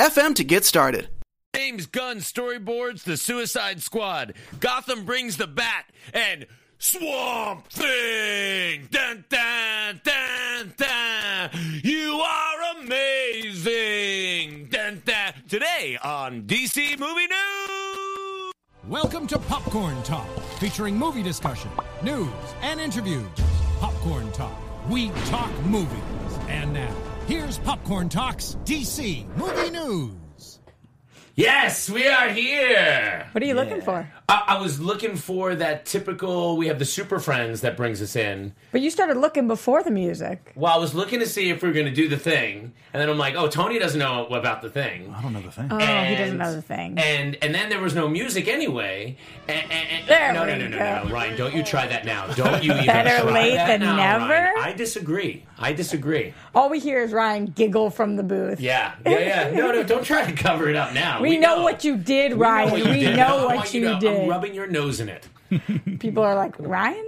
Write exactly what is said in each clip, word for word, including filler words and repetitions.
f m to get started. James Gunn storyboards The Suicide Squad. Gotham brings the bat and Swamp Thing. Dun, dun, dun, dun. You are amazing. Dun, dun. Today on D C Movie News. Welcome to Popcorn Talk, featuring movie discussion, news, and interviews. Popcorn Talk. We talk movies. And now, here's Popcorn Talk's D C Movie News. Yes, we are here. What are you yeah. looking for? I, I was looking for that typical, we have the Super Friends that brings us in. But you started looking before the music. Well, I was looking to see if we were going to do the thing. And then I'm like, oh, Tony doesn't know about the thing. I don't know the thing. Oh, and, he doesn't know the thing. And and then there was no music anyway. And, and, and, there no, we no, no, go. no, no, no, Ryan, don't you try that now. Don't you even Better try late that than now, never? Ryan. I disagree. I disagree. All we hear is Ryan giggle from the booth. Yeah, yeah, yeah. No, no, don't try to cover it up now. We, we know, know what you did, Ryan. We know what you did. Know what you know. did. I'm rubbing your nose in it. People are like, Ryan?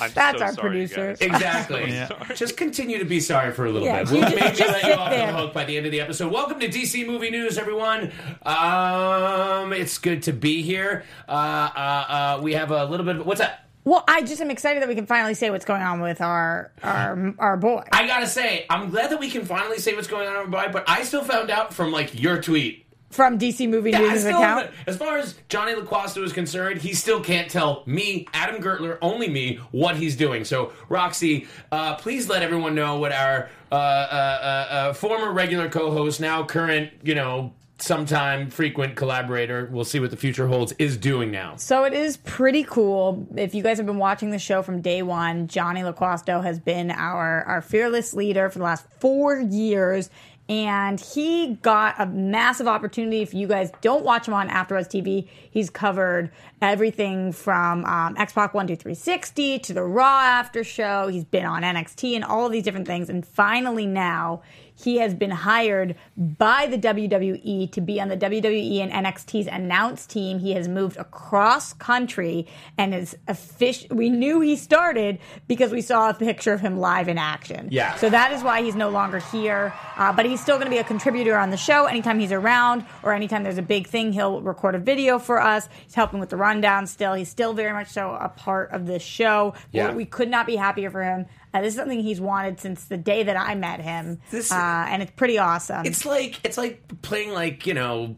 I'm That's so our sorry, producer. Guys. Exactly. Yeah. Just continue to be sorry for a little yeah, bit. We'll just, maybe just let you off there. the hook by the end of the episode. Welcome to D C Movie News, everyone. Um, it's good to be here. Uh, uh, uh, we have a little bit of... What's up? Well, I just am excited that we can finally say what's going on with our our our boy. I gotta say, I'm glad that we can finally say what's going on with our boy, but I still found out from, like, your tweet. From D C Movie yeah, News' account? As far as Johnny LaQuasto is concerned, he still can't tell me, Adam Gertler, only me, what he's doing. So, Roxy, uh, please let everyone know what our uh, uh, uh, former regular co-host, now current, you know... sometime frequent collaborator, we'll see what the future holds, is doing now. So it is pretty cool. If you guys have been watching the show from day one, Johnny LaQuasto has been our, our fearless leader for the last four years, and he got a massive opportunity. If you guys don't watch him on AfterBuzz T V, he's covered everything from um, Xbox one two three sixty to the Raw After Show. He's been on N X T and all of these different things, and finally now... he has been hired by the W W E to be on the W W E and N X T's announced team. He has moved across country and is official. We knew he started because we saw a picture of him live in action. Yeah. So that is why he's no longer here. Uh, but he's still going to be a contributor on the show. Anytime he's around or anytime there's a big thing, he'll record a video for us. He's helping with the rundown still. He's still very much so a part of this show. Yeah. We could not be happier for him. Uh, this is something he's wanted since the day that I met him, this, uh, and it's pretty awesome. It's like it's like playing like you know,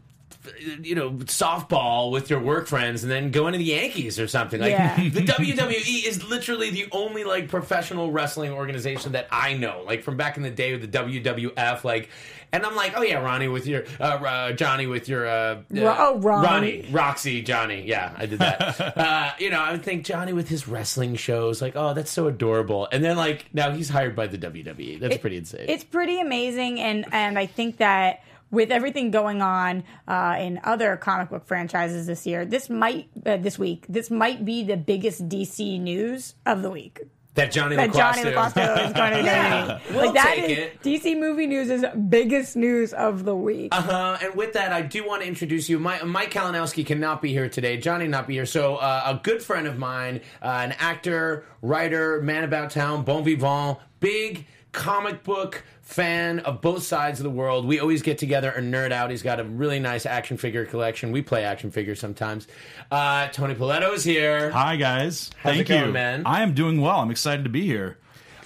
you know, softball with your work friends, and then going to the Yankees or something. Like yeah. The W W E is literally the only like professional wrestling organization that I know, like from back in the day with the W W F, like. And I'm like, oh yeah, Ronnie with your, uh, uh, Johnny with your, uh, oh, Ron. Ronnie, Roxy, Johnny. Yeah, I did that. uh, you know, I would think Johnny with his wrestling shows, like, oh, that's so adorable. And then like now he's hired by the W W E. That's it, pretty insane. It's pretty amazing, and and I think that. With everything going on uh, in other comic book franchises this year, this might uh, this week, this might be the biggest D C news of the week. That Johnny LaQuasto. That Johnny LaQuasto is going to be. Yeah, we'll like, that take is, it. D C Movie News' biggest news of the week. Uh-huh. And with that, I do want to introduce you. My, Mike Kalinowski cannot be here today. Johnny not be here. So uh, a good friend of mine, uh, an actor, writer, man about town, bon vivant, big comic book fan of both sides of the world. We always get together and nerd out. He's got a really nice action figure collection. We play action figures sometimes. Uh, Tony Paletto's here. Hi, guys. How's Thank it going, you. man? I am doing well. I'm excited to be here.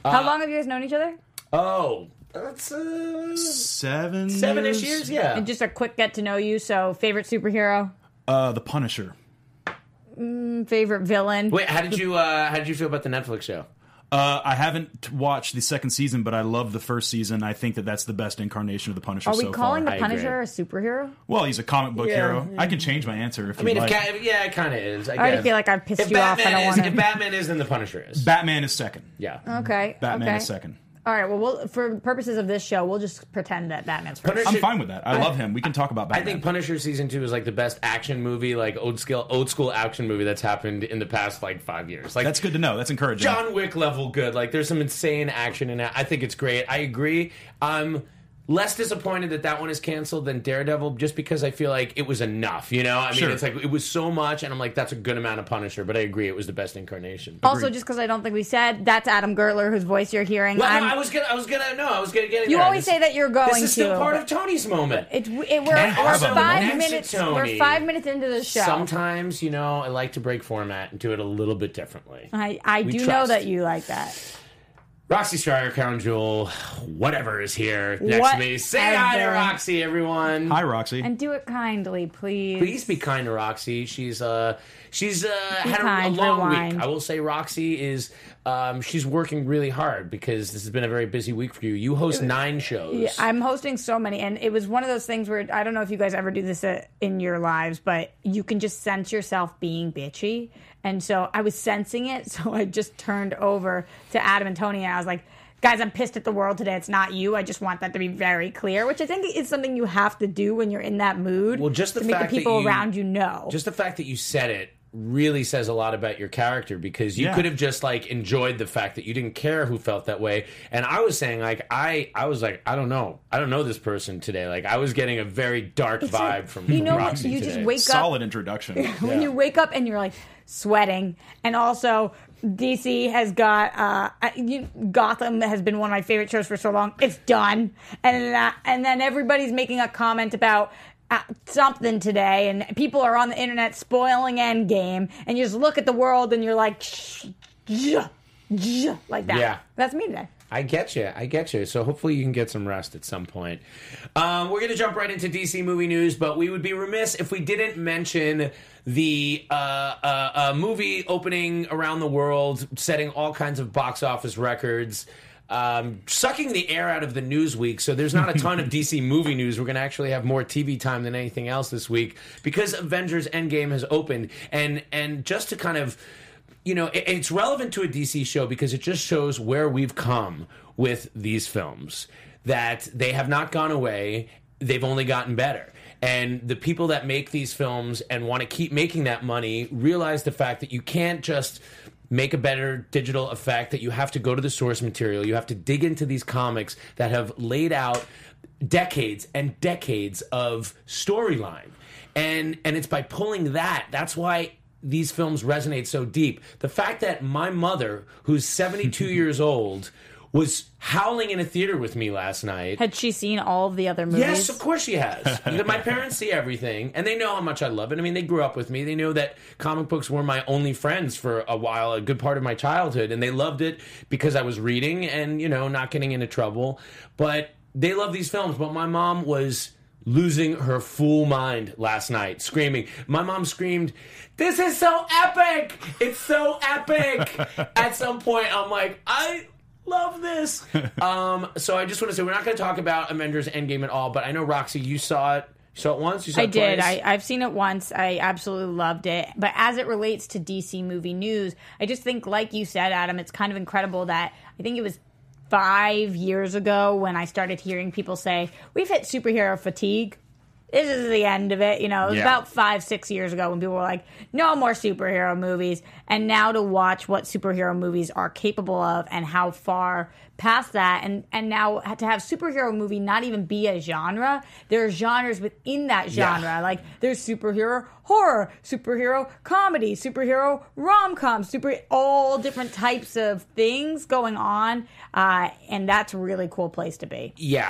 How uh, long have you guys known each other? Oh, that's uh, seven seven-ish years? years, yeah. And just a quick get to know you. So, favorite superhero? Uh, the Punisher. Mm, favorite villain? Wait, how did you uh, how did you feel about the Netflix show? Uh, I haven't watched the second season, but I love the first season. I think that that's the best incarnation of the Punisher so far. Are we calling the Punisher a superhero? Well, he's a comic book yeah, hero. Yeah. I can change my answer if I mean, you like. I mean, yeah, it kind of is. I, I guess. already feel like I've pissed if you Batman off. I don't is, wanna... If Batman is, then the Punisher is. Batman is second. Yeah. Okay. Batman okay. is second. All right. Well, we'll for purposes of this show, we'll just pretend that Batman's first. Punisher, I'm fine with that. I, I love him. We can talk about Batman. I think Punisher season two is like the best action movie, like old scale, old school action movie that's happened in the past like five years. Like that's good to know. That's encouraging. John Wick level good. Like there's some insane action in it. I think it's great. I agree. Um. Less disappointed that that one is canceled than Daredevil, just because I feel like it was enough, you know? I mean, sure. It's like, it was so much, and I'm like, that's a good amount of Punisher, but I agree, it was the best incarnation. Agreed. Also, just because I don't think we said, that's Adam Gertler, whose voice you're hearing. Well, no, I was gonna, I was gonna, no, I was gonna get it. You there. always this, say that you're going to. This is still to, part of Tony's moment. It, it, we're, we're, five minutes, we're five minutes into the show. Sometimes, you know, I like to break format and do it a little bit differently. I, I do trust. know that you like that. Roxy Stryer, Crown Jewel, whatever is here next what to me. Say ever. hi to Roxy, everyone. Hi, Roxy. And do it kindly, please. Please be kind to Roxy. She's uh, she's uh, had a, a long rewind. week. I will say Roxy is, um, she's working really hard because this has been a very busy week for you. You host was, nine shows. Yeah, I'm hosting so many. And it was one of those things where, I don't know if you guys ever do this in your lives, but you can just sense yourself being bitchy. And so I was sensing it, so I just turned over to Adam and Tony, and I was like, guys, I'm pissed at the world today. It's not you. I just want that to be very clear, which I think is something you have to do when you're in that mood. Well, just the to fact make the people that you, around you know. Just the fact that you said it really says a lot about your character, because you yeah. could have just, like, enjoyed the fact that you didn't care who felt that way. And I was saying, like, I, I was like, I don't know. I don't know this person today. Like, I was getting a very dark it's vibe a, from Roxy today. You know what? You just wake Solid up. Solid introduction. When yeah. you wake up and you're like... sweating. And also, D C has got, uh, you, Gotham has been one of my favorite shows for so long. It's done. And, uh, and then everybody's making a comment about uh, something today, and people are on the internet spoiling Endgame, and you just look at the world and you're like, shh, shh, shh, like that. Yeah. That's me today. I get you. I get you. So hopefully you can get some rest at some point. Um, we're going to jump right into D C movie news, but we would be remiss if we didn't mention the uh, uh, uh, movie opening around the world, setting all kinds of box office records, um, sucking the air out of the news week. So there's not a ton of D C movie news. We're going to actually have more T V time than anything else this week because Avengers Endgame has opened. And, and just to kind of... You know, it, it's relevant to a D C show because it just shows where we've come with these films, that they have not gone away, they've only gotten better. And the people that make these films and want to keep making that money realize the fact that you can't just make a better digital effect, that you have to go to the source material, you have to dig into these comics that have laid out decades and decades of storyline. And, and it's by pulling that, that's why... these films resonate so deep. The fact that my mother, who's seventy-two years old, was howling in a theater with me last night. Had she seen all of the other movies? Yes, of course she has. My parents see everything, and they know how much I love it. I mean, they grew up with me. They know that comic books were my only friends for a while, a good part of my childhood, and they loved it because I was reading and, you know, not getting into trouble. But they love these films, but my mom was... losing her fool mind last night, screaming. My mom screamed, "This is so epic! It's so epic!" At some point, I'm like, I love this. Um, so I just want to say, we're not going to talk about Avengers Endgame at all, but I know, Roxy, you saw it. You saw it once? You saw I it did. I, I've seen it once. I absolutely loved it. But as it relates to D C movie news, I just think, like you said, Adam, it's kind of incredible that I think it was Five years ago when I started hearing people say, we've hit superhero fatigue. This is the end of it. You know, it was yeah. about five, six years ago when people were like, no more superhero movies. And now to watch what superhero movies are capable of and how far past that. And, and now to have superhero movie not even be a genre. There are genres within that genre. Yeah. Like there's superhero horror, superhero comedy, superhero rom-com, super all different types of things going on. Uh, and that's a really cool place to be. Yeah,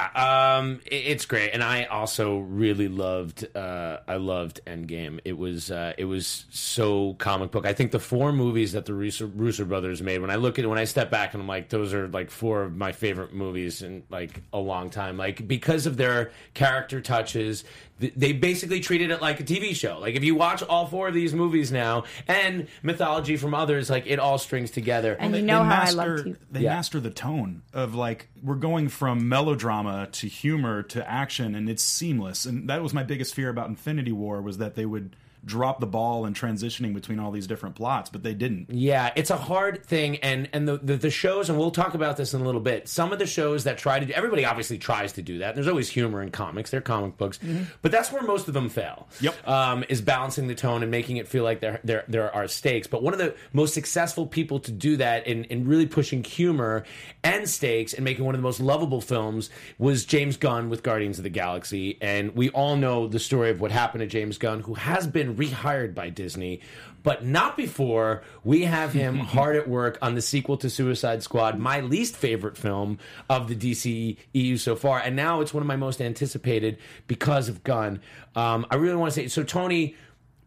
um, it, it's great. And I also really loved uh I loved Endgame. It was uh it was so comic book. I think the four movies that the Russo, Russo brothers made, when I look at it, when I step back and I'm like, those are like four of my favorite movies in like a long time, like because of their character touches. Th- they basically treated it like a T V show. Like if you watch all four of these movies now and mythology from others, like it all strings together. And well, you they, know they how master, I love you. They yeah. master the tone of like we're going from melodrama to humor to action, and it's seamless. And that was my biggest fear about Infinity War, was that they would drop the ball and transitioning between all these different plots, but they didn't. Yeah, it's a hard thing, and and the, the the shows, and we'll talk about this in a little bit, some of the shows that try to do, everybody obviously tries to do that. There's always humor in comics. They're comic books. Mm-hmm. But that's where most of them fail. Yep. Um, is balancing the tone and making it feel like there, there there are stakes. But one of the most successful people to do that in, in really pushing humor and stakes and making one of the most lovable films was James Gunn with Guardians of the Galaxy. And we all know the story of what happened to James Gunn, who has been rehired by Disney, but not before we have him hard at work on the sequel to Suicide Squad, my least favorite film of the D C E U so far, and now it's one of my most anticipated because of Gunn. Um, I really want to say, so Tony,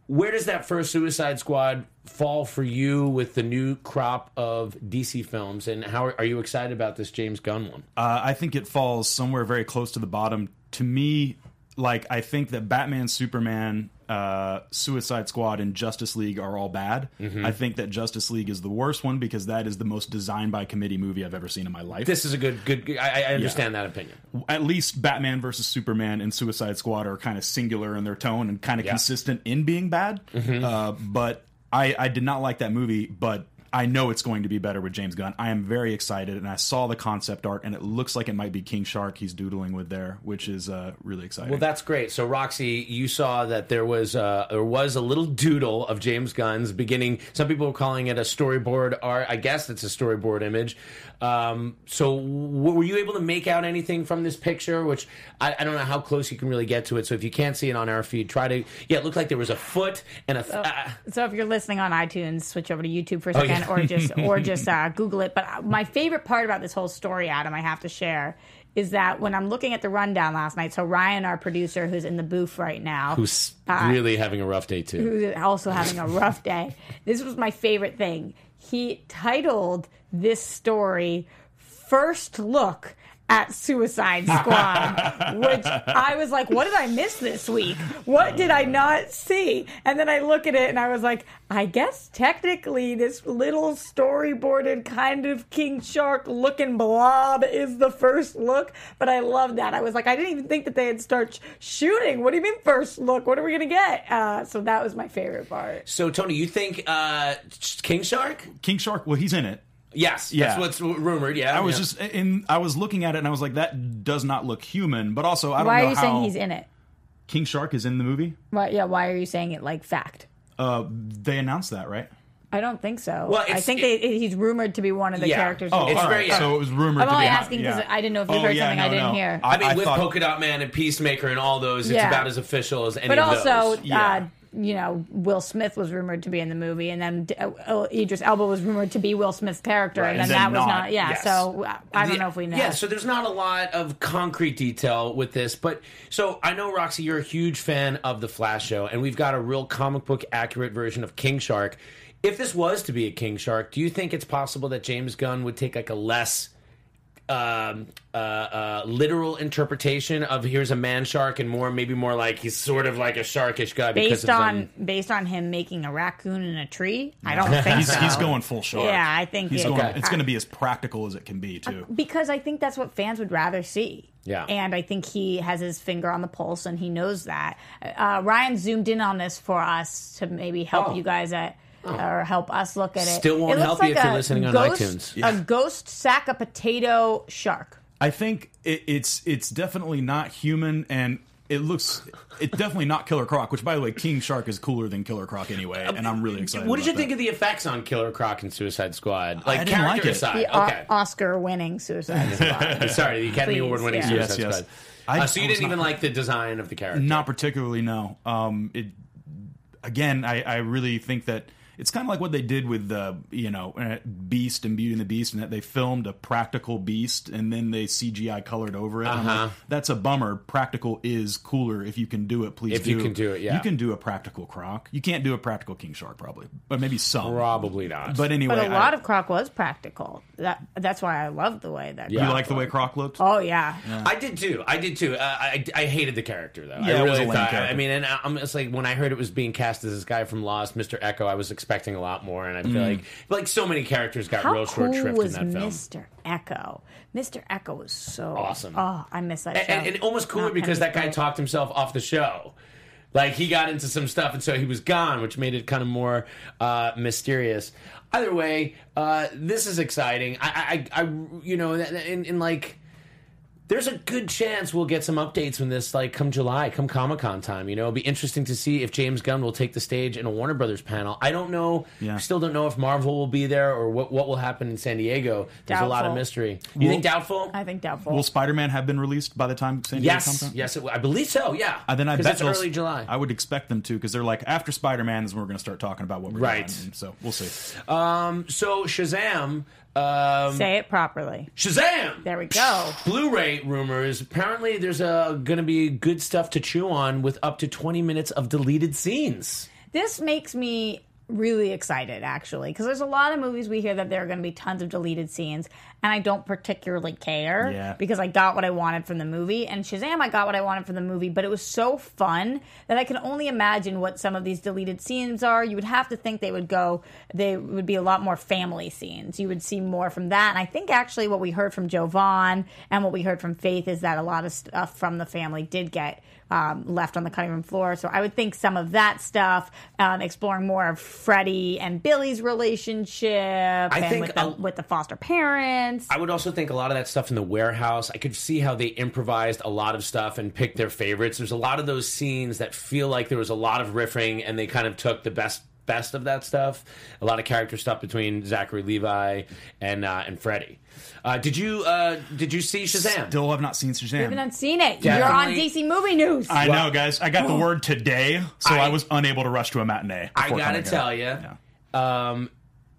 where does that first Suicide Squad fall for you with the new crop of D C films, and how are, are you excited about this James Gunn one? Uh, I think it falls somewhere very close to the bottom. To me, like, I think that Batman, Superman, uh, Suicide Squad, and Justice League are all bad. Mm-hmm. I think that Justice League is the worst one because that is the most designed by committee movie I've ever seen in my life. This is a good, good. I, I understand yeah. that opinion. At least Batman versus Superman and Suicide Squad are kind of singular in their tone and kind of yeah. consistent in being bad. Mm-hmm. Uh, but I, I did not like that movie, but I know it's going to be better with James Gunn. I am very excited, and I saw the concept art, and it looks like it might be King Shark he's doodling with there, which is uh, really exciting. Well, that's great. So, Roxy, you saw that there was uh, there was a little doodle of James Gunn's beginning. Some people are calling it a storyboard art. I guess it's a storyboard image. Um, so, w- were you able to make out anything from this picture? Which I, I don't know how close you can really get to it. So, if you can't see it on our feed, try to. Yeah, it looked like there was a foot and a. Th- so, uh, so, if you're listening on iTunes, switch over to YouTube for a second. Oh, yeah. or just or just uh, Google it. But my favorite part about this whole story, Adam, I have to share, is that when I'm looking at the rundown last night, so Ryan, our producer, who's in the booth right now. Who's uh, really having a rough day, too. Who's also having a rough day. This was my favorite thing. He titled this story, First Look at Suicide Squad, which I was like, what did I miss this week? What did I not see? And then I look at it and I was like, I guess technically this little storyboarded kind of King Shark looking blob is the first look, but I love that. I was like, I didn't even think that they had start shooting. What do you mean first look? What are we going to get? Uh, so that was my favorite part. So Tony, you think uh, King Shark? King Shark, well, he's in it. Yes, yeah. That's what's rumored. Yeah, I was yeah. just in. I was looking at it and I was like, that does not look human. But also, I don't. Why know Why are you how saying he's in it? King Shark is in the movie. Why? Yeah. Why are you saying it like fact? Uh, they announced that, right? I don't think so. Well, I think it, they, he's rumored to be one of the yeah. characters. Oh, it's right. Yeah. So it was rumored. I'm to only be asking because yeah. I didn't know if you heard oh, yeah, something no, I didn't no. hear. I, I mean, I with thought... Polka Dot Man and Peacemaker and all those, it's yeah. about as official as any but of also, those. But also. Yeah. Uh, You know, Will Smith was rumored to be in the movie, and then uh, Idris Elba was rumored to be Will Smith's character, right. and then that not, was not. Yeah, yes. so I don't the, know if we know. Yeah, so there's not a lot of concrete detail with this, but so I know, Roxy, you're a huge fan of The Flash show, and we've got a real comic book accurate version of King Shark. If this was to be a King Shark, do you think it's possible that James Gunn would take like a less Um, uh, uh, literal interpretation of here's a man shark and more maybe more like he's sort of like a sharkish guy based because on some... based on him making a raccoon in a tree? I don't think he's, so. He's going full shark. Yeah, I think he's it, going, okay. it's going to be as practical as it can be too. Because I think that's what fans would rather see. Yeah, and I think he has his finger on the pulse and he knows that. Uh, Ryan zoomed in on this for us to maybe help oh. you guys at. Oh. Or help us look at it. Still won't it help like you if you're listening on ghost, iTunes. Yeah. A ghost sack of potato shark. I think it, it's it's definitely not human, and it looks it's definitely not Killer Croc. Which, by the way, King Shark is cooler than Killer Croc anyway, and I'm really excited. What did you about think that. of the effects on Killer Croc and Suicide Squad? Like I didn't character like aside, the okay. o- Oscar-winning Suicide Squad. Sorry, the Academy Please, Award-winning yeah. Suicide yes, yes. Squad. I, uh, so you didn't even like the design of the character? Not particularly. No. Um, it again, I, I really think that. It's kind of like what they did with the, you know, Beast and Beauty and the Beast, and that they filmed a practical Beast and then they C G I colored over it. Uh-huh. Like, that's a bummer. Practical is cooler. If you can do it, please if do. If you can do it, yeah. You can do a practical Croc. You can't do a practical King Shark, probably. But maybe some. Probably not. But anyway. But a lot I, of Croc was practical. That That's why I loved the way that. Yeah. You like the way Croc looked? Oh, yeah. yeah. I did, too. I did, too. Uh, I I hated the character, though. Yeah, I really it was a lame thought, character. I mean, and I'm just like, when I heard it was being cast as this guy from Lost, Mister Echo, I was excited. Expecting a lot more, and I feel mm. like like so many characters got How real short cool shrift was in that Mister film. Echo. Mister Echo was so awesome. Oh, I miss that. And, show. and, and almost cooler because that guy talked himself off the show. Like, he got into some stuff, and so he was gone, which made it kind of more uh, mysterious. Either way, uh, this is exciting. I, I, I you know, in, in like... There's a good chance we'll get some updates when this, like, come July, come Comic-Con time, you know? It'll be interesting to see if James Gunn will take the stage in a Warner Brothers panel. I don't know. Yeah. Still don't know if Marvel will be there or what, what will happen in San Diego. There's doubtful. a lot of mystery. You will, think doubtful? I think doubtful. Will Spider-Man have been released by the time San Diego yes. comes out? Yes, it, I believe so, yeah. And then I bet it's early July. I would expect them to, because they're like, after Spider-Man is when we're going to start talking about what we're right. doing. So we'll see. Um, so Shazam... Um, Say it properly. Shazam! There we go. Blu-ray rumors. Apparently there's uh, going to be good stuff to chew on with up to twenty minutes of deleted scenes. This makes me really excited, actually, because there's a lot of movies we hear that there are going to be tons of deleted scenes, and I don't particularly care yeah. because I got what I wanted from the movie. And Shazam, I got what I wanted from the movie, but it was so fun that I can only imagine what some of these deleted scenes are. You would have to think they would go, they would be a lot more family scenes. You would see more from that. And I think actually what we heard from Joe Vaughn and what we heard from Faith is that a lot of stuff from the family did get Um, left on the cutting room floor. So I would think some of that stuff, um, exploring more of Freddie and Billy's relationship I and think with, the, with the foster parents. I would also think a lot of that stuff in the warehouse. I could see how they improvised a lot of stuff and picked their favorites. There's a lot of those scenes that feel like there was a lot of riffing and they kind of took the best best of that stuff. A lot of character stuff between Zachary Levi and uh, and Freddie. Uh, did you uh, did you see Shazam? Still have not seen Shazam. You have not seen it. Definitely. You're on D C Movie News. I well, know, guys. I got the word today, so I, I was unable to rush to a matinee. I gotta tell you, yeah. um,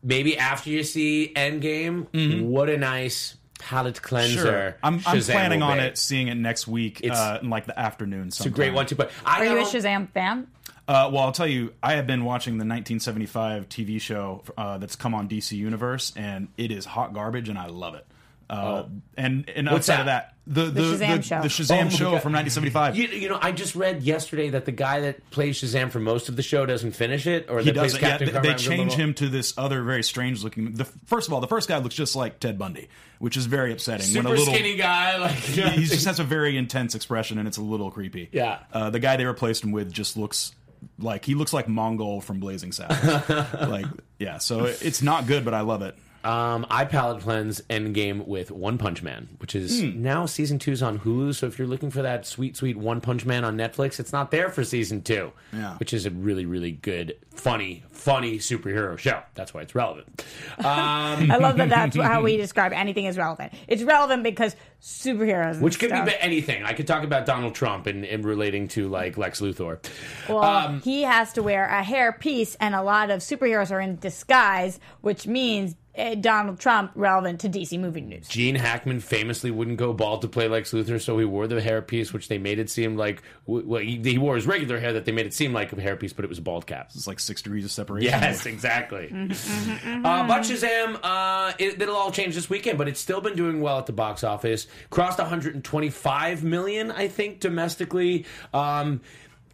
maybe after you see Endgame, mm-hmm. what a nice palate cleanser. Sure. I'm, I'm planning on it, seeing it next week uh, in like the afternoon. Sometime. It's a great one too. But I are you a Shazam fan? Uh, well, I'll tell you, I have been watching the nineteen seventy-five T V show uh, that's come on D C Universe, and it is hot garbage, and I love it. Uh, oh. And, and outside that? of that, the, the, the Shazam the, show, the Shazam oh, show from nineteen seventy-five. You, you know, I just read yesterday that the guy that plays Shazam for most of the show doesn't finish it, or he doesn't. Yeah, they, they change him to this other very strange looking. The, first of all, the first guy looks just like Ted Bundy, which is very upsetting. Super when a little, skinny guy, like yeah, he just has a very intense expression, and it's a little creepy. Yeah, uh, the guy they replaced him with just looks. Like, he looks like Mongol from Blazing Saddles. like, yeah, so it, it's not good, but I love it. Um, I palate cleanse Endgame with One Punch Man, which is mm. now season two's on Hulu, so if you're looking for that sweet, sweet One Punch Man on Netflix, it's not there for season two, yeah. which is a really, really good, funny, funny superhero show. That's why it's relevant. Um, I love that that's how we describe anything as relevant. It's relevant because superheroes and which could stuff. Be anything. I could talk about Donald Trump and, and relating to, like, Lex Luthor. Well, um, he has to wear a hair piece, and a lot of superheroes are in disguise, which means... Donald Trump relevant to D C Movie News. Gene Hackman famously wouldn't go bald to play Lex Luthor, so he wore the hairpiece, which they made it seem like... Well, he, he wore his regular hair that they made it seem like a hairpiece, but it was a bald cap. It's like six degrees of separation. Yes, exactly. mm-hmm, mm-hmm. Uh, but Shazam, uh, it, it'll all change this weekend, but it's still been doing well at the box office. Crossed one hundred twenty-five million dollars, I think, domestically. Um...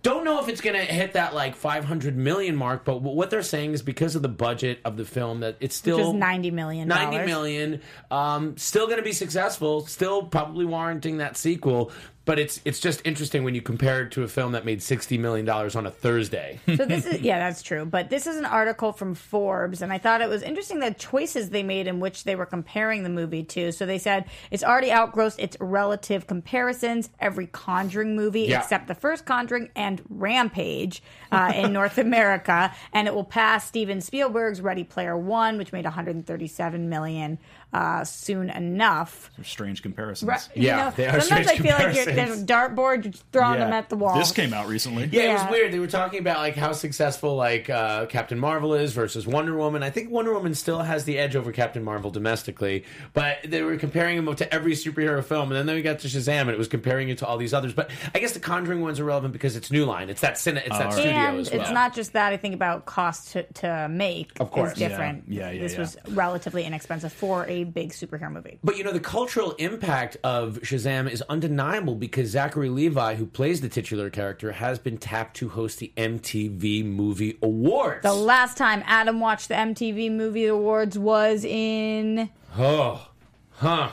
Don't know if it's going to hit that, like, five hundred million dollars mark, but what they're saying is because of the budget of the film that it's still... Which is ninety million dollars. ninety million dollars. Um, still going to be successful, still probably warranting that sequel, but it's it's just interesting when you compare it to a film that made sixty million dollars on a Thursday. So this is... Yeah, that's true, but this is an article from Forbes, and I thought it was interesting the choices they made in which they were comparing the movie to. So they said, it's already outgrossed its relative comparisons, every Conjuring movie yeah. except the first Conjuring and And Rampage uh, in North America, and it will pass Steven Spielberg's Ready Player One, which made one hundred thirty-seven million dollars uh, soon enough. Some strange comparisons. Right, yeah, know, they are sometimes strange I feel like you're, there's a dartboard you're throwing yeah. them at the wall. This came out recently. Yeah, yeah, it was weird. They were talking about like how successful like uh, Captain Marvel is versus Wonder Woman. I think Wonder Woman still has the edge over Captain Marvel domestically, but they were comparing them to every superhero film, and then we got to Shazam, and it was comparing it to all these others. But I guess the Conjuring ones are relevant because it's new. Line. It's that cine, it's that studio and as well. It's not just that. I think about cost to, to make of course. Is different. Yeah, yeah, yeah This yeah. was relatively inexpensive for a big superhero movie. But you know, the cultural impact of Shazam is undeniable because Zachary Levi, who plays the titular character, has been tapped to host the M T V Movie Awards. The last time Adam watched the M T V Movie Awards was in... Oh, huh.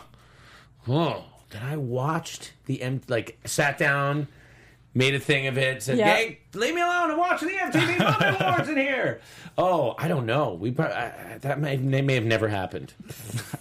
Oh, that I watched the... M- like, sat down... made a thing of it, said, yep. hey, leave me alone, I'm watching the M T V Movie Awards in here. Oh, I don't know. We probably, I, that may, may have never happened.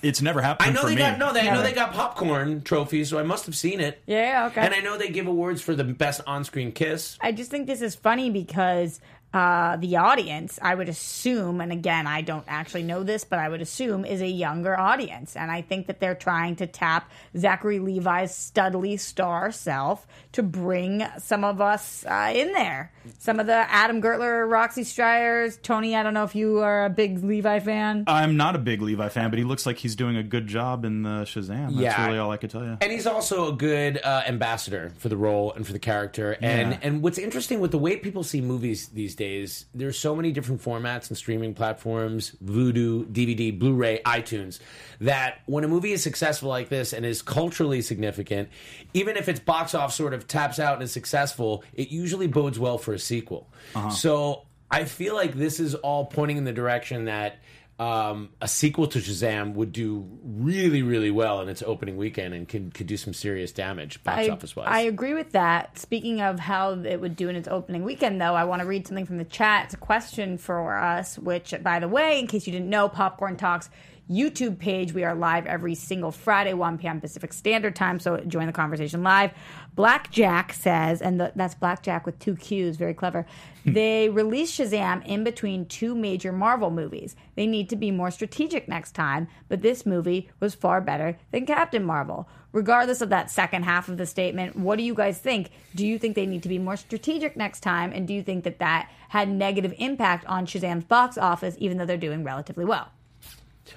It's never happened I know for they me. Got, no, they, I know they got popcorn trophies, so I must have seen it. Yeah, okay. And I know they give awards for the best on-screen kiss. I just think this is funny because... Uh, the audience, I would assume, and again, I don't actually know this, but I would assume is a younger audience. And I think that they're trying to tap Zachary Levi's studly star self to bring some of us uh, in there. Some of the Adam Gertler, Roxy Stryers. Tony, I don't know if you are a big Levi fan. I'm not a big Levi fan, but he looks like he's doing a good job in the Shazam. That's yeah. really all I could tell you. And he's also a good uh, ambassador for the role and for the character. And, yeah. and what's interesting with the way people see movies these days Days, there's so many different formats and streaming platforms, Vudu, D V D, Blu-ray, iTunes, that when a movie is successful like this and is culturally significant, even if its box office sort of taps out and is successful, it usually bodes well for a sequel. Uh-huh. So I feel like this is all pointing in the direction that um, a sequel to Shazam would do really, really well in its opening weekend and could, could do some serious damage box I, office-wise. I agree with that. Speaking of how it would do in its opening weekend, though, I want to read something from the chat. It's a question for us, which, by the way, in case you didn't know, Popcorn Talk's YouTube page. We are live every single Friday, one p.m. Pacific Standard Time, so join the conversation live. Blackjack says, and the, that's Blackjack with two Qs, very clever, they released Shazam in between two major Marvel movies. They need to be more strategic next time, but this movie was far better than Captain Marvel. Regardless of that second half of the statement, what do you guys think? Do you think they need to be more strategic next time, and do you think that that had negative impact on Shazam's box office, even though they're doing relatively well?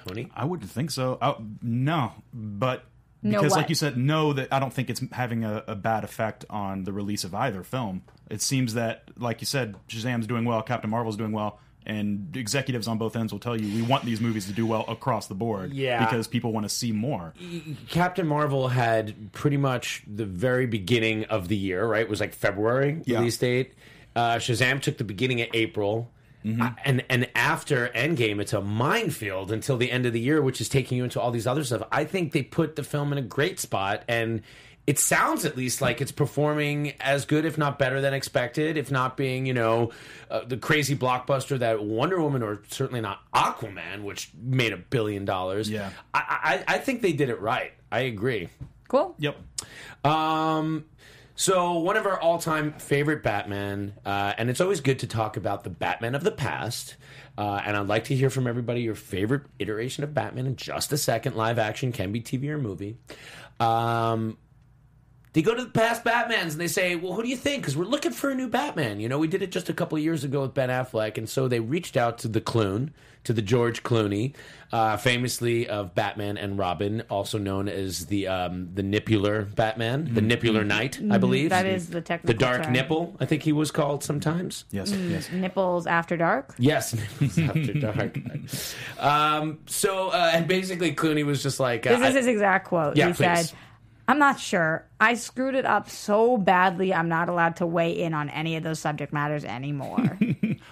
Tony? I wouldn't think so. I, no, but because no like you said, no, that I don't think it's having a, a bad effect on the release of either film. It seems that, like you said, Shazam's doing well, Captain Marvel's doing well, and executives on both ends will tell you we want these movies to do well across the board yeah. because people want to see more. Captain Marvel had pretty much the very beginning of the year, right? It was like February yeah. release date. Uh, Shazam took the beginning of April. Mm-hmm. Uh, and and after Endgame, it's a minefield until the end of the year, which is taking you into all these other stuff. I think they put the film in a great spot, and it sounds at least like it's performing as good, if not better than expected, if not being, you know, uh, the crazy blockbuster that Wonder Woman, or certainly not Aquaman, which made a billion dollars. Yeah, I, I, I think they did it right. I agree. Cool. Yep. Um... So one of our all-time favorite Batman, uh, and it's always good to talk about the Batman of the past, uh, and I'd like to hear from everybody your favorite iteration of Batman in just a second. Live action, can be T V or movie. Um, they go to the past Batmans, and they say, well, who do you think? Because we're looking for a new Batman. You know, we did it just a couple of years ago with Ben Affleck, and so they reached out to the Clooney, to the George Clooney, uh, famously of Batman and Robin, also known as the um, the Nipular Batman, mm-hmm. the Nipular Knight, I believe. That is the technical The Dark term. Nipple, I think he was called sometimes. Yes, mm, yes. Nipples After Dark? Yes, Nipples After Dark. um, so, uh, and basically Clooney was just like... Uh, this is his exact quote. Yeah, he please. said, I'm not sure. I screwed it up so badly I'm not allowed to weigh in on any of those subject matters anymore.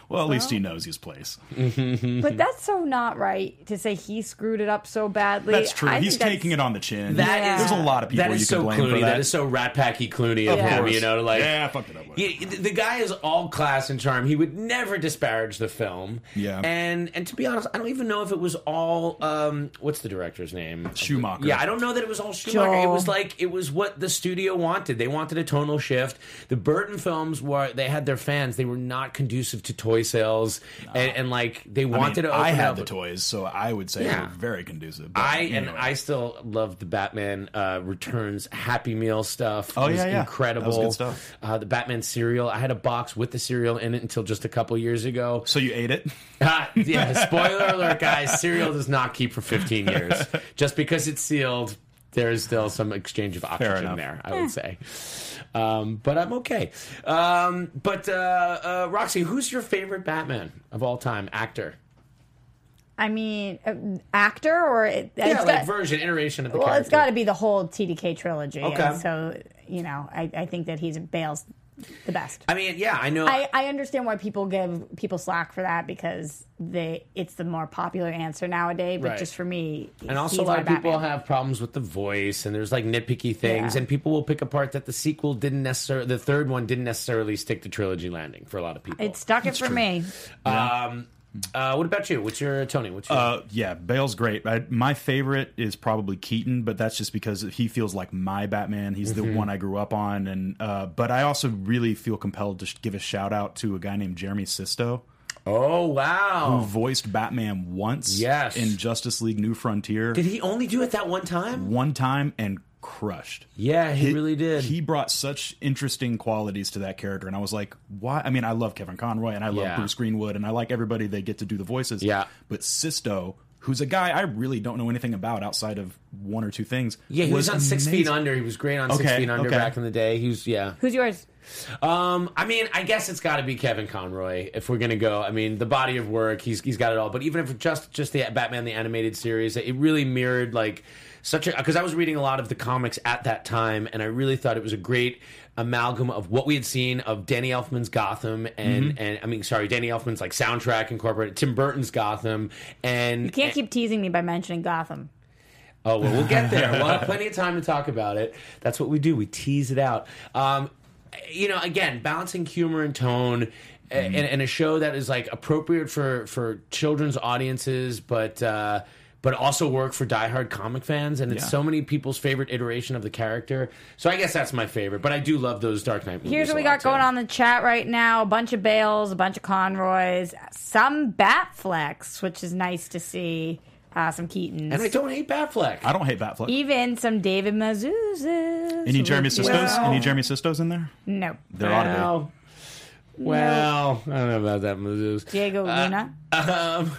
Well, at least he knows his place. But that's so not right to say he screwed it up so badly. That's true. I He's taking it on the chin. That yeah. is, There's a lot of people you can so blame Clooney, for that. That is so Rat Packy Clooney of yeah. him, you know? Like, yeah, I fucked it up. He, the guy is all class and charm. He would never disparage the film. Yeah. And and to be honest, I don't even know if it was all, um, what's the director's name? Schumacher. Yeah, I don't know that it was all Schumacher. Joel. It was like, it was what the studio wanted. They wanted a tonal shift. The Burton films were, they had their fans. They were not conducive to toy sales no. and, and like they wanted I mean, to. Open I had up. the toys, so I would say yeah. they were very conducive. I anyway. and I still love the Batman uh, Returns Happy Meal stuff. Oh it was yeah, yeah, incredible. That was good stuff. Uh, the Batman cereal. I had a box with the cereal in it until just a couple years ago. So you ate it? Uh, yeah. Spoiler alert, guys. Cereal does not keep for fifteen years. Just because it's sealed. There is still some exchange of oxygen there, I would eh. say. Um, but I'm okay. Um, but, uh, uh, Roxy, who's your favorite Batman of all time, actor? I mean, uh, actor or... It, yeah, it's like got, version, iteration of the well, character. Well, it's got to be the whole T D K trilogy. Okay. And so, you know, I, I think that he's Bale's the best. I mean, yeah, I know. I, I understand why people give people slack for that because they it's the more popular answer nowadays. But right. just for me, and also a lot of Batman. people have problems with the voice, and there's like nitpicky things, yeah. and people will pick apart that the sequel didn't necessarily, the third one didn't necessarily stick to trilogy landing for a lot of people. It stuck That's it for true. me. Um, uh, what about you? What's your Tony? What's your uh, yeah? Bale's great. I, my favorite is probably Keaton, but that's just because he feels like my Batman. He's mm-hmm. the one I grew up on, and uh, but I also really feel compelled to give a shout out to a guy named Jeremy Sisto. Oh wow! Who voiced Batman once? Yes, in Justice League New Frontier. Did he only do it that one time? One time and. Crushed. Yeah, he, he really did. He brought such interesting qualities to that character, and I was like, why? I mean, I love Kevin Conroy, and I love yeah. Bruce Greenwood, and I like everybody they get to do the voices. Yeah. But Sisto, who's a guy I really don't know anything about outside of one or two things. Yeah, he was, was on amazing. Six Feet Under. He was great on okay, Six Feet Under okay. back in the day. He was, yeah. Who's yours? Um, I mean, I guess it's got to be Kevin Conroy if we're going to go. I mean, the body of work, he's he's got it all. But even if just just the Batman the Animated Series, it really mirrored, like, such a... Because I was reading a lot of the comics at that time, and I really thought it was a great amalgam of what we had seen of Danny Elfman's Gotham and, mm-hmm. and I mean, sorry, Danny Elfman's, like, soundtrack incorporated, Tim Burton's Gotham, and... You can't and, keep teasing me by mentioning Gotham. Oh, well, we'll get there. We'll have plenty of time to talk about it. That's what we do. We tease it out. Um... You know, again, balancing humor and tone and, mm. and a show that is, like, appropriate for, for children's audiences, but uh, but also work for diehard comic fans. And it's yeah. so many people's favorite iteration of the character. So I guess that's my favorite. But I do love those Dark Knight movies. Here's what we got going on in the chat right now. A bunch of Bales, a bunch of Conroys, some Batflex, which is nice to see. Uh, some Keatons. And I don't hate Batfleck. I don't hate Batfleck. Even some David Mazuzas. Any Jeremy Sistos? Well. Any Jeremy Sistos in there? No. They're well. Audible. Well, no. I don't know about that Mazuz. Diego Luna. Uh, um...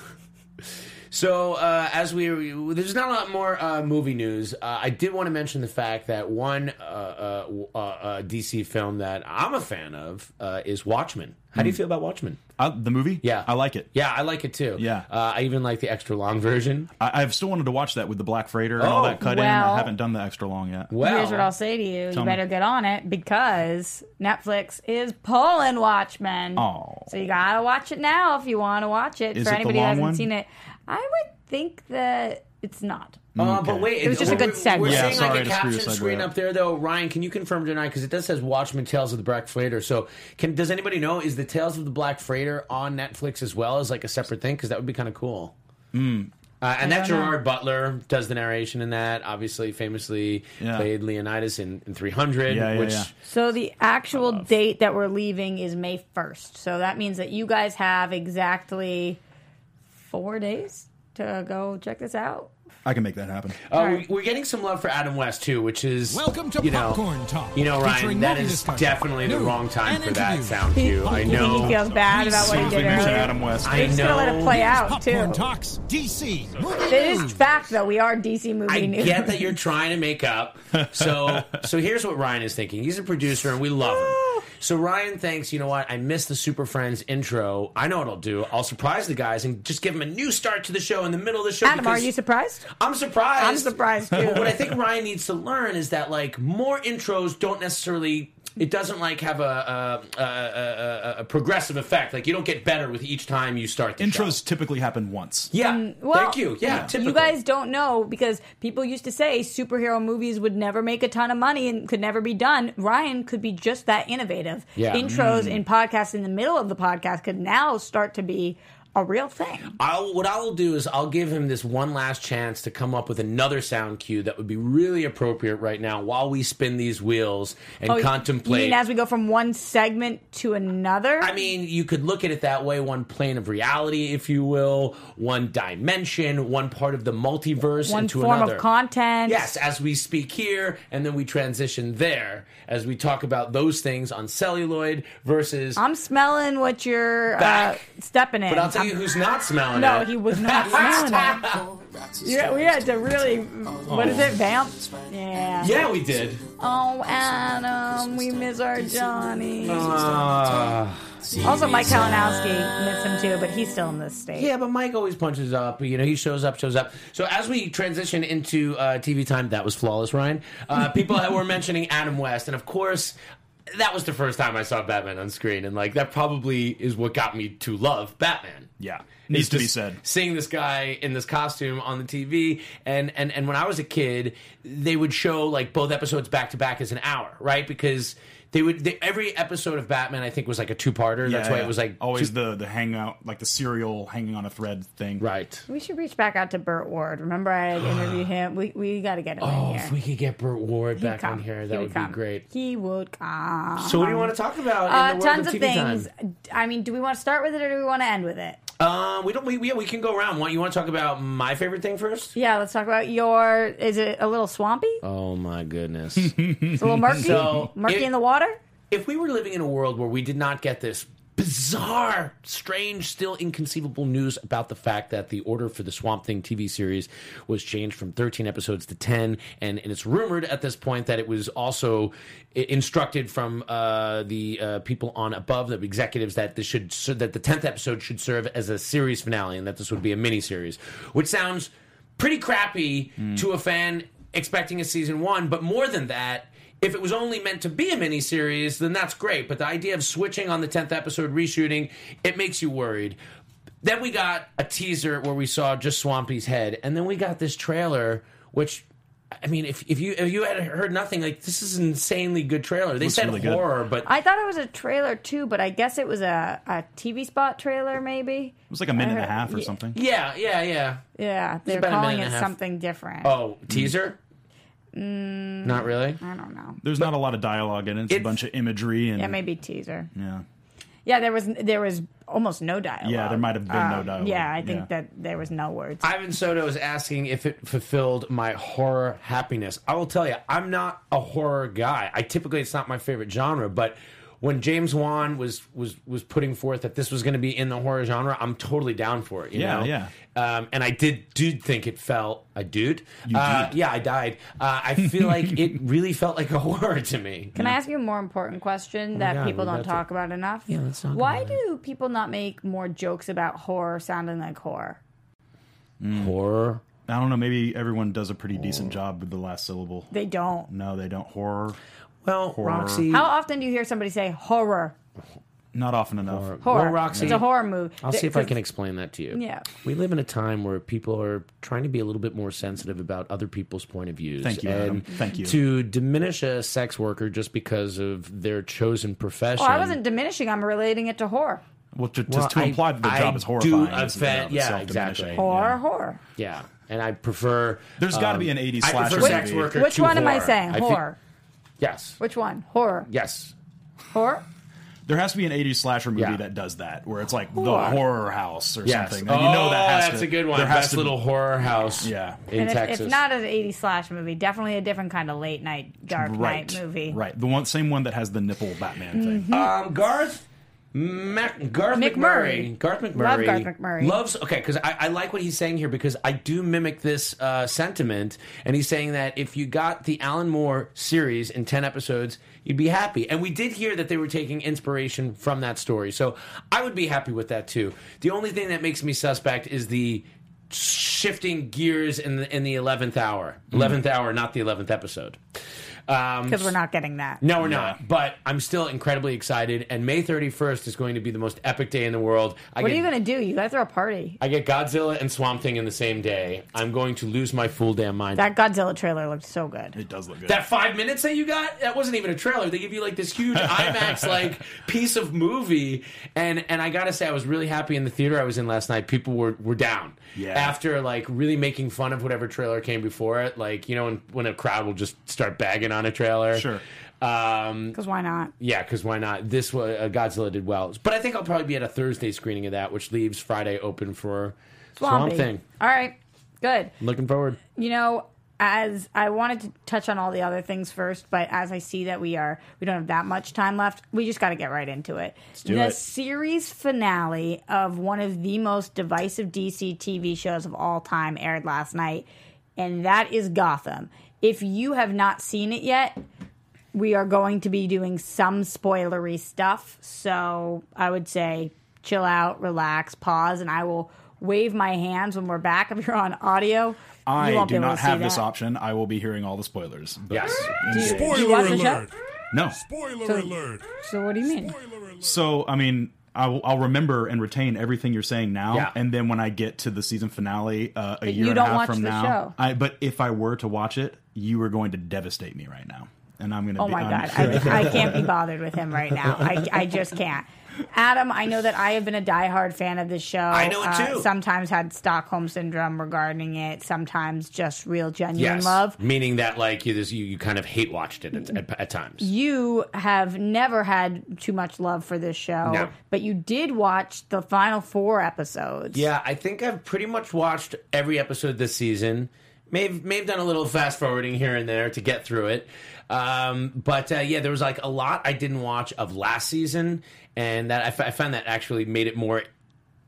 So, uh, as we, there's not a lot more uh, movie news. Uh, I did want to mention the fact that one uh, uh, uh, D C film that I'm a fan of uh, is Watchmen. How mm. do you feel about Watchmen? Uh, the movie? Yeah. I like it. Yeah, I like it too. Yeah. Uh, I even like the extra long version. I, I've still wanted to watch that with the Black Freighter and oh, all that cut well, in. I haven't done the extra long yet. Well, here's what I'll say to you. Tell you better me. Get on it because Netflix is pulling Watchmen. Oh. So you got to watch it now if you want to watch it. Is For it anybody who hasn't one? seen it. I would think that it's not. Uh, okay. But wait, it was just a good segue. We're yeah, seeing like a caption screen up. up there, though. Ryan, can you confirm or deny? Because it does says Watchmen: Tales of the Black Freighter. So, can does anybody know is the Tales of the Black Freighter on Netflix as well as like a separate thing? Because that would be kind of cool. Mm. Uh, and that Gerard know. Butler does the narration in that. Obviously, famously yeah. played Leonidas in, in three hundred. Yeah, yeah, which yeah. So the actual date that we're leaving is May first. So that means that you guys have exactly four days to go check this out. I can make that happen. Uh, right. We're getting some love for Adam West, too, which is, welcome to you know, Popcorn Talk. You know, Ryan, that is definitely the wrong time for that sound cue. I know. He feels bad about what he did earlier. Adam West. I know. He's going to let it play out, too. Popcorn Talks, D C. It is fact, though. We are D C Movie News. I get that you're trying to make up. So, so here's what Ryan is thinking. He's a producer, and we love him. So Ryan thinks, you know what, I missed the Super Friends intro. I know what I'll do. I'll surprise the guys and just give them a new start to the show in the middle of the show. Adam, are you surprised? I'm surprised. I'm surprised, too. But what I think Ryan needs to learn is that, like, more intros don't necessarily... It doesn't, like, have a, a, a, a, a progressive effect. Like, you don't get better with each time you start the Intros show. typically happen once. Yeah. Um, well, Thank you. Yeah, yeah. typically. You guys don't know, because people used to say superhero movies would never make a ton of money and could never be done. Ryan could be just that innovative. Yeah. Intros mm. in podcasts in the middle of the podcast could now start to be... a real thing. I'll, what I'll do is I'll give him this one last chance to come up with another sound cue that would be really appropriate right now while we spin these wheels and oh, contemplate. You mean as we go from one segment to another? I mean, you could look at it that way, one plane of reality, if you will, one dimension, one part of the multiverse one into another. One form of content. Yes, as we speak here, and then we transition there as we talk about those things on celluloid versus... I'm smelling what you're uh, stepping in. But I'll tell you who's not smelling no, it. No, he was not smelling it. Yeah, we had to really, what is it, vamp? Yeah. Yeah, we did. Oh, Adam, we miss our Johnny. Uh, also, Mike Kalinowski missed him too, but he's still in this state. Yeah, but Mike always punches up. You know, he shows up, shows up. So as we transition into uh, T V time, that was flawless, Ryan. Uh, people were mentioning Adam West, and of course... that was the first time I saw Batman on screen, and like that probably is what got me to love Batman. Yeah, needs to be said. Seeing this guy in this costume on the T V, and and and when I was a kid, they would show like both episodes back to back as an hour, right? Because they would they, every episode of Batman I think was like a two-parter. Yeah, that's why yeah. it was like always two, the the hangout, like the serial hanging on a thread thing. Right. We should reach back out to Burt Ward. Remember I interviewed him. We we got to get him oh, in here. Oh, if we could get Burt Ward He'd back come. in here, that he would, would be great. He would come. So what do you want to talk about? Uh, in the tons world of, of things. Time? I mean, do we want to start with it or do we want to end with it? Um, we don't. We we, we can go around. What, you want to talk about my favorite thing first? Yeah, let's talk about your. Is it a little swampy? Oh my goodness, it's a little murky. So murky if, in the water. If we were living in a world where we did not get this bizarre, strange, still inconceivable news about the fact that the order for the Swamp Thing T V series was changed from thirteen episodes to ten, and, and it's rumored at this point that it was also instructed from uh, the uh, people on above, the executives, that this should that the tenth episode should serve as a series finale, and that this would be a miniseries, which sounds pretty crappy mm. to a fan expecting a season one, but more than that, if it was only meant to be a miniseries, then that's great. But the idea of switching on the tenth episode, reshooting, it makes you worried. Then we got a teaser where we saw just Swampy's head. And then we got this trailer, which, I mean, if, if you if you had heard nothing, like, this is an insanely good trailer. They Looks said really horror, good. but... I thought it was a trailer, too, but I guess it was a, a T V spot trailer, maybe. It was like a minute heard, and a half or yeah, something. Yeah, yeah, yeah. Yeah, they're calling it something different. Oh, teaser? Mm-hmm. Mm, not really? I don't know. There's but not a lot of dialogue in it. It's, it's a bunch of imagery. And, yeah, maybe teaser. Yeah. Yeah, there was there was almost no dialogue. Yeah, there might have been um, no dialogue. Yeah, I think yeah. that there was no words. Ivan Soto is asking if it fulfilled my horror happiness. I will tell you, I'm not a horror guy. I typically, it's not my favorite genre, but when James Wan was was was putting forth that this was going to be in the horror genre, I'm totally down for it. You yeah, know? yeah. Um, and I did, dude, think it felt a dude. You uh, did. Yeah, I died. Uh, I feel like it really felt like a horror to me. Can yeah. I ask you a more important question oh that God, people don't talk to... about enough? Yeah, let's talk Why about do it. people not make more jokes about horror sounding like horror? Mm. Horror. I don't know. Maybe everyone does a pretty horror. decent job with the last syllable. They don't. No, they don't. Horror. Well, horror. Roxy. How often do you hear somebody say horror? Not often enough. Horror. horror. Well, Roxy, it's a horror movie. I'll see if I can explain that to you. Yeah. We live in a time where people are trying to be a little bit more sensitive about other people's point of views. Thank you, Adam. Thank you. To diminish a sex worker just because of their chosen profession. Oh, I wasn't diminishing. I'm relating it to horror. Well, to, well, just to I, imply that the I job is horrifying. I do. Offend, yeah, exactly. Horror, yeah. horror. Yeah. And I prefer... There's um, got to be an eighties slasher sex worker. Which one horror. am I saying? I horror. Yes. Which one? Horror. Yes. Horror? There has to be an eighties slasher movie yeah. that does that, where it's like horror. the horror house or yes. something. And oh, you know that has that's to, a good one. There has Best to, little horror house yeah. in and if, Texas. It's not an eighties slash movie. Definitely a different kind of late night, dark right. night movie. Right. The one, same one that has the nipple Batman thing. Mm-hmm. Um, Garth... Mac, Garth McMurray. McMurray. Garth McMurray. Love Garth McMurray. Loves, okay, because I, I like what he's saying here, because I do mimic this uh, sentiment, and he's saying that if you got the Alan Moore series in ten episodes, you'd be happy. And we did hear that they were taking inspiration from that story, so I would be happy with that too. The only thing that makes me suspect is the shifting gears in the, in the eleventh hour. eleventh mm-hmm. hour, not the eleventh episode. Because um, we're not getting that. No, we're not. Yeah. But I'm still incredibly excited. And May thirty-first is going to be the most epic day in the world. I what get, are you going to do? You got to throw a party. I get Godzilla and Swamp Thing in the same day. I'm going to lose my fool damn mind. That Godzilla trailer looked so good. It does look good. That five minutes that you got, that wasn't even a trailer. They give you like this huge IMAX like piece of movie. And and I got to say, I was really happy in the theater I was in last night. People were, were down. Yeah. After like really making fun of whatever trailer came before it. Like, you know, when, when a crowd will just start bagging on. On a trailer, sure. Because um, why not? Yeah, because why not? This uh, Godzilla did well, but I think I'll probably be at a Thursday screening of that, which leaves Friday open for Swamp Thing. All right, good. Looking forward. You know, as I wanted to touch on all the other things first, but as I see that we are we don't have that much time left, we just got to get right into it. Let's do it. The series finale of one of the most divisive D C T V shows of all time aired last night, and that is Gotham. If you have not seen it yet, we are going to be doing some spoilery stuff. So I would say chill out, relax, pause, and I will wave my hands when we're back. If you're on audio, I you won't do be able not to have that. this option. I will be hearing all the spoilers. Yes. Spoiler alert. No. Spoiler so, alert. So what do you mean? So, I mean, I'll, I'll remember and retain everything you're saying now. Yeah. And then when I get to the season finale uh, a year and a half from now. You don't watch the show. I, but if I were to watch it, you were going to devastate me right now. And I'm going to oh be... Oh, my God. I, I can't be bothered with him right now. I, I just can't. Adam, I know that I have been a diehard fan of this show. I know it, too. Uh, sometimes had Stockholm Syndrome regarding it. Sometimes just real, genuine yes. love. Meaning that, like, you, you you kind of hate-watched it at, at, at times. You have never had too much love for this show. No. But you did watch the final four episodes. Yeah, I think I've pretty much watched every episode this season. May have, may have done a little fast-forwarding here and there to get through it. Um, but, uh, yeah, there was, like, a lot I didn't watch of last season, and that I, f- I found that actually made it more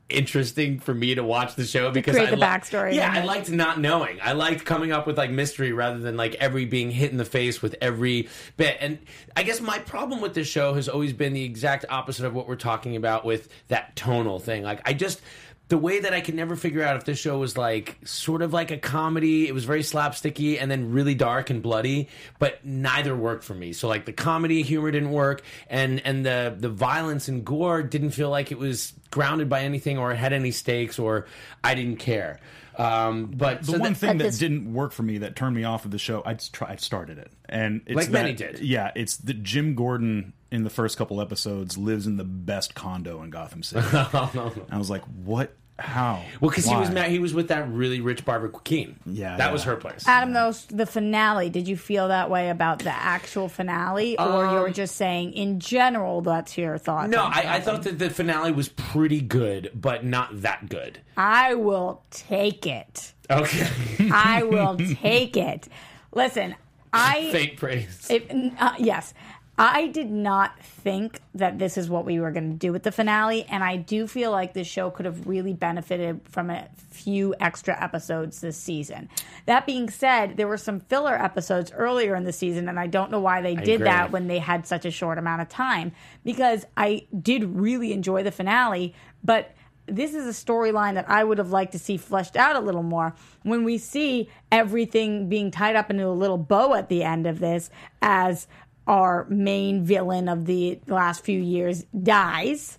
interesting for me to watch the show because I, the li- backstory yeah, I liked not knowing. I liked coming up with, like, mystery rather than, like, every being hit in the face with every bit. And I guess my problem with this show has always been the exact opposite of what we're talking about with that tonal thing. Like, I just... The way that I could never figure out if this show was like sort of like a comedy, it was very slapsticky and then really dark and bloody, but neither worked for me. So like the comedy humor didn't work, and and the the violence and gore didn't feel like it was grounded by anything or had any stakes, or I didn't care. Um, but the so one that, thing that this, didn't work for me that turned me off of the show, I I started it, and it's like that, many did. Yeah, it's the Jim Gordon in the first couple episodes lives in the best condo in Gotham City. I was like, what? How? Well, because he was he was with that really rich Barbara Keene. Yeah, that yeah. was her place. Adam, yeah. though, the finale. Did you feel that way about the actual finale, or um, you were just saying in general? That's your thought. No, I, I thought that the finale was pretty good, but not that good. I will take it. Okay, I will take it. Listen, I fake praise. It, uh, yes. I did not think that this is what we were going to do with the finale, and I do feel like this show could have really benefited from a few extra episodes this season. That being said, there were some filler episodes earlier in the season, and I don't know why they I did agree. that when they had such a short amount of time, because I did really enjoy the finale, but... This is a storyline that I would have liked to see fleshed out a little more. When we see everything being tied up into a little bow at the end of this, as our main villain of the last few years dies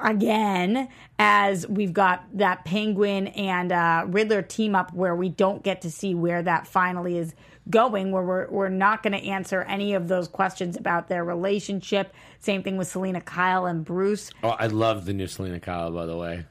again, as we've got that Penguin and uh, Riddler team up where we don't get to see where that finally is going, where we're, we're not going to answer any of those questions about their relationship. Same thing with Selena Kyle and Bruce. Oh, I love the new Selena Kyle, by the way.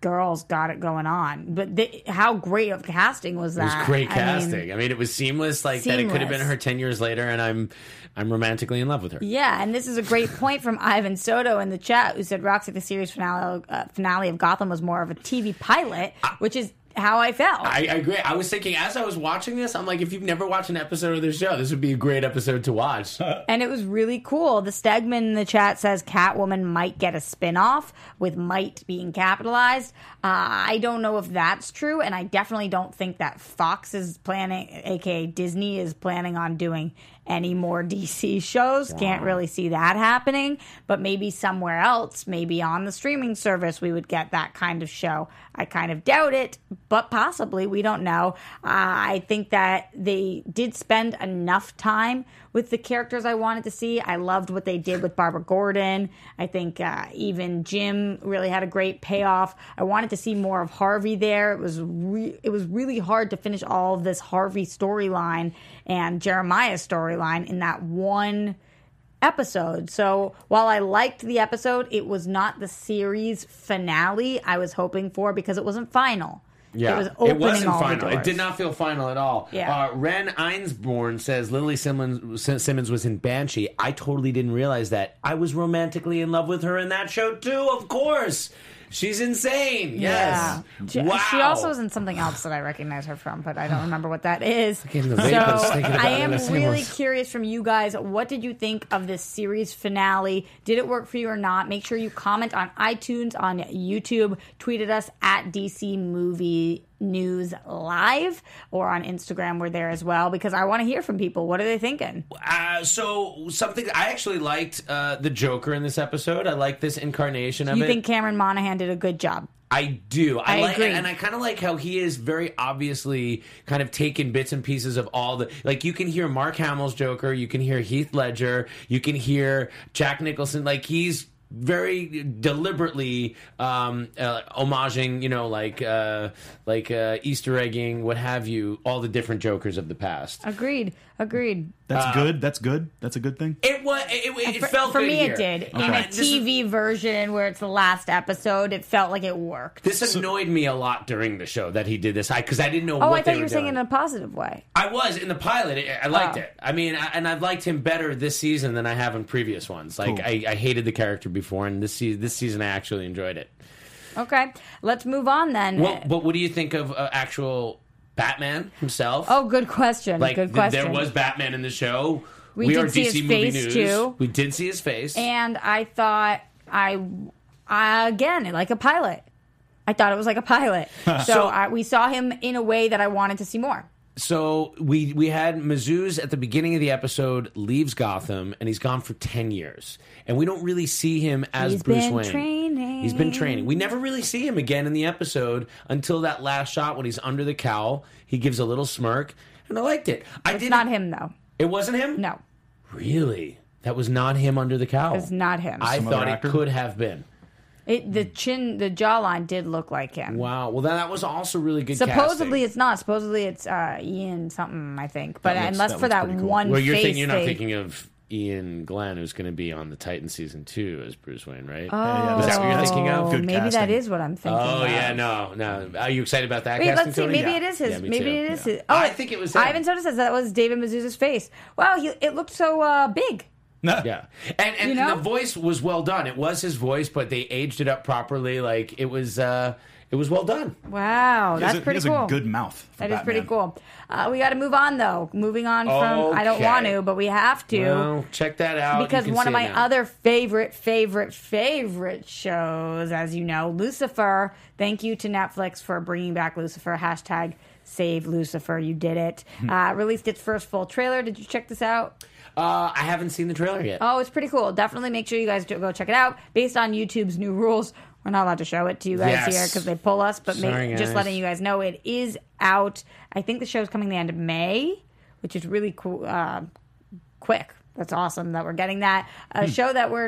Girls got it going on. But they, how great of casting was that? It was great casting. I mean, I mean it was seamless, like seamless. that it could have been her ten years later, and I'm I'm romantically in love with her. Yeah, and this is a great point from Ivan Soto in the chat, who said, Roxy, the series finale, uh, finale of Gotham was more of a T V pilot, I- which is how I felt. I, I agree. I was thinking as I was watching this, I'm like, if you've never watched an episode of this show, this would be a great episode to watch. And it was really cool. The Stegman in the chat says Catwoman might get a spinoff, with might being capitalized. Uh, I don't know if that's true, and I definitely don't think that Fox is planning, aka Disney, is planning on doing any more D C shows. Wow. Can't really see that happening, but maybe somewhere else, maybe on the streaming service, we would get that kind of show. I kind of doubt it, but possibly. We don't know. Uh, I think that they did spend enough time with the characters I wanted to see. I loved what they did with Barbara Gordon. I think uh, even Jim really had a great payoff. I wanted to see more of Harvey there. It was re- it was really hard to finish all of this Harvey storyline and Jeremiah's storyline in that one episode. So while I liked the episode, it was not the series finale I was hoping for, because it wasn't final. Yeah, it, was opening it wasn't all final. It did not feel final at all. Yeah. Uh, Ren Einsborn says Lily Simmons, Simmons was in Banshee. I totally didn't realize that. I was romantically in love with her in that show too, of course. She's insane. Yes. Yeah. She, wow. She also was in something else that I recognize her from, but I don't remember what that is. So I am really curious from you guys, what did you think of this series finale? Did it work for you or not? Make sure you comment on iTunes, on YouTube, tweet at us at D C Movie News Live, or on Instagram. We're there as well, because I want to hear from people. What are they thinking? Uh, so something I actually liked uh, the Joker in this episode. I liked this incarnation of it. You think Cameron Monaghan did a good job? I do. I, I like, agree. And I kind of like how he is very obviously kind of taking bits and pieces of all the... Like, you can hear Mark Hamill's Joker. You can hear Heath Ledger. You can hear Jack Nicholson. Like, he's very deliberately um, uh, homaging, you know, like uh, like uh, Easter egging, what have you, all the different Jokers of the past. Agreed. Agreed. That's uh, good. That's good. That's a good thing. It was. It, it, it for, felt for good me. Here. It did okay. In a T V is, version where it's the last episode. It felt like it worked. This so, annoyed me a lot during the show that he did this because I, I didn't know. Oh, what I thought you were, were saying doing. In a positive way. I was in the pilot. It, I liked oh. it. I mean, I, and I've liked him better this season than I have in previous ones. Like cool. I, I hated the character before, and this season, this season I actually enjoyed it. Okay, let's move on then. Well, but what do you think of uh, actual? Batman himself. Oh, good question. Like, good question. There was Batman in the show. We, we did are see D C his Movie face News. Too. We did see his face. And I thought, I, I again, like a pilot. I thought it was like a pilot. so so I, we saw him in a way that I wanted to see more. So we we had Mizzou's at the beginning of the episode leaves Gotham, and he's gone for ten years. And we don't really see him as he's Bruce been Wayne. Training. He's been training. We never really see him again in the episode until that last shot when he's under the cowl. He gives a little smirk, and I liked it. I it's didn't, not him, though. It wasn't him? No. Really? That was not him under the cowl? It was not him. I Some thought it could have been. It, the chin, the jawline did look like him. Wow. Well, that, that was also really good Supposedly casting. Supposedly it's not. Supposedly it's uh, Ian something, I think. But looks, unless that for that cool. one well, you're face. Well, you're not thinking of Ian Glenn, who's going to be on the Titan Season two as Bruce Wayne, right? Oh. Is that what you're thinking of? Good maybe casting. That is what I'm thinking Oh, of. yeah. No, no. Are you excited about that Wait, casting, let's see. Tony? Maybe yeah. it is his. Yeah, maybe too. it is yeah. his. Oh, I think it was him. Ivan Soda says that was David Mazouz's face. Wow, he, it looked so uh, big. No. Yeah, and and you know? The voice was well done. It was his voice, but they aged it up properly. Like it was, uh, it was well done. Wow, that's a, pretty cool. A good mouth. That Batman. Is pretty cool. Uh, we got to move on though. Moving on from okay. I don't want to, but we have to. Well, check that out because one of my other favorite, favorite, favorite shows, as you know, Lucifer. Thank you to Netflix for bringing back Lucifer. Hashtag Save Lucifer. You did it. uh, released its first full trailer. Did you check this out? Uh, I haven't seen the trailer yet. Oh, it's pretty cool. Definitely make sure you guys go check it out. Based on YouTube's new rules, we're not allowed to show it to you guys yes. here because they pull us. But Sorry, make, just letting you guys know, it is out. I think the show's coming the end of May, which is really cool. Uh, quick. That's awesome that we're getting that. A hmm. show that we're,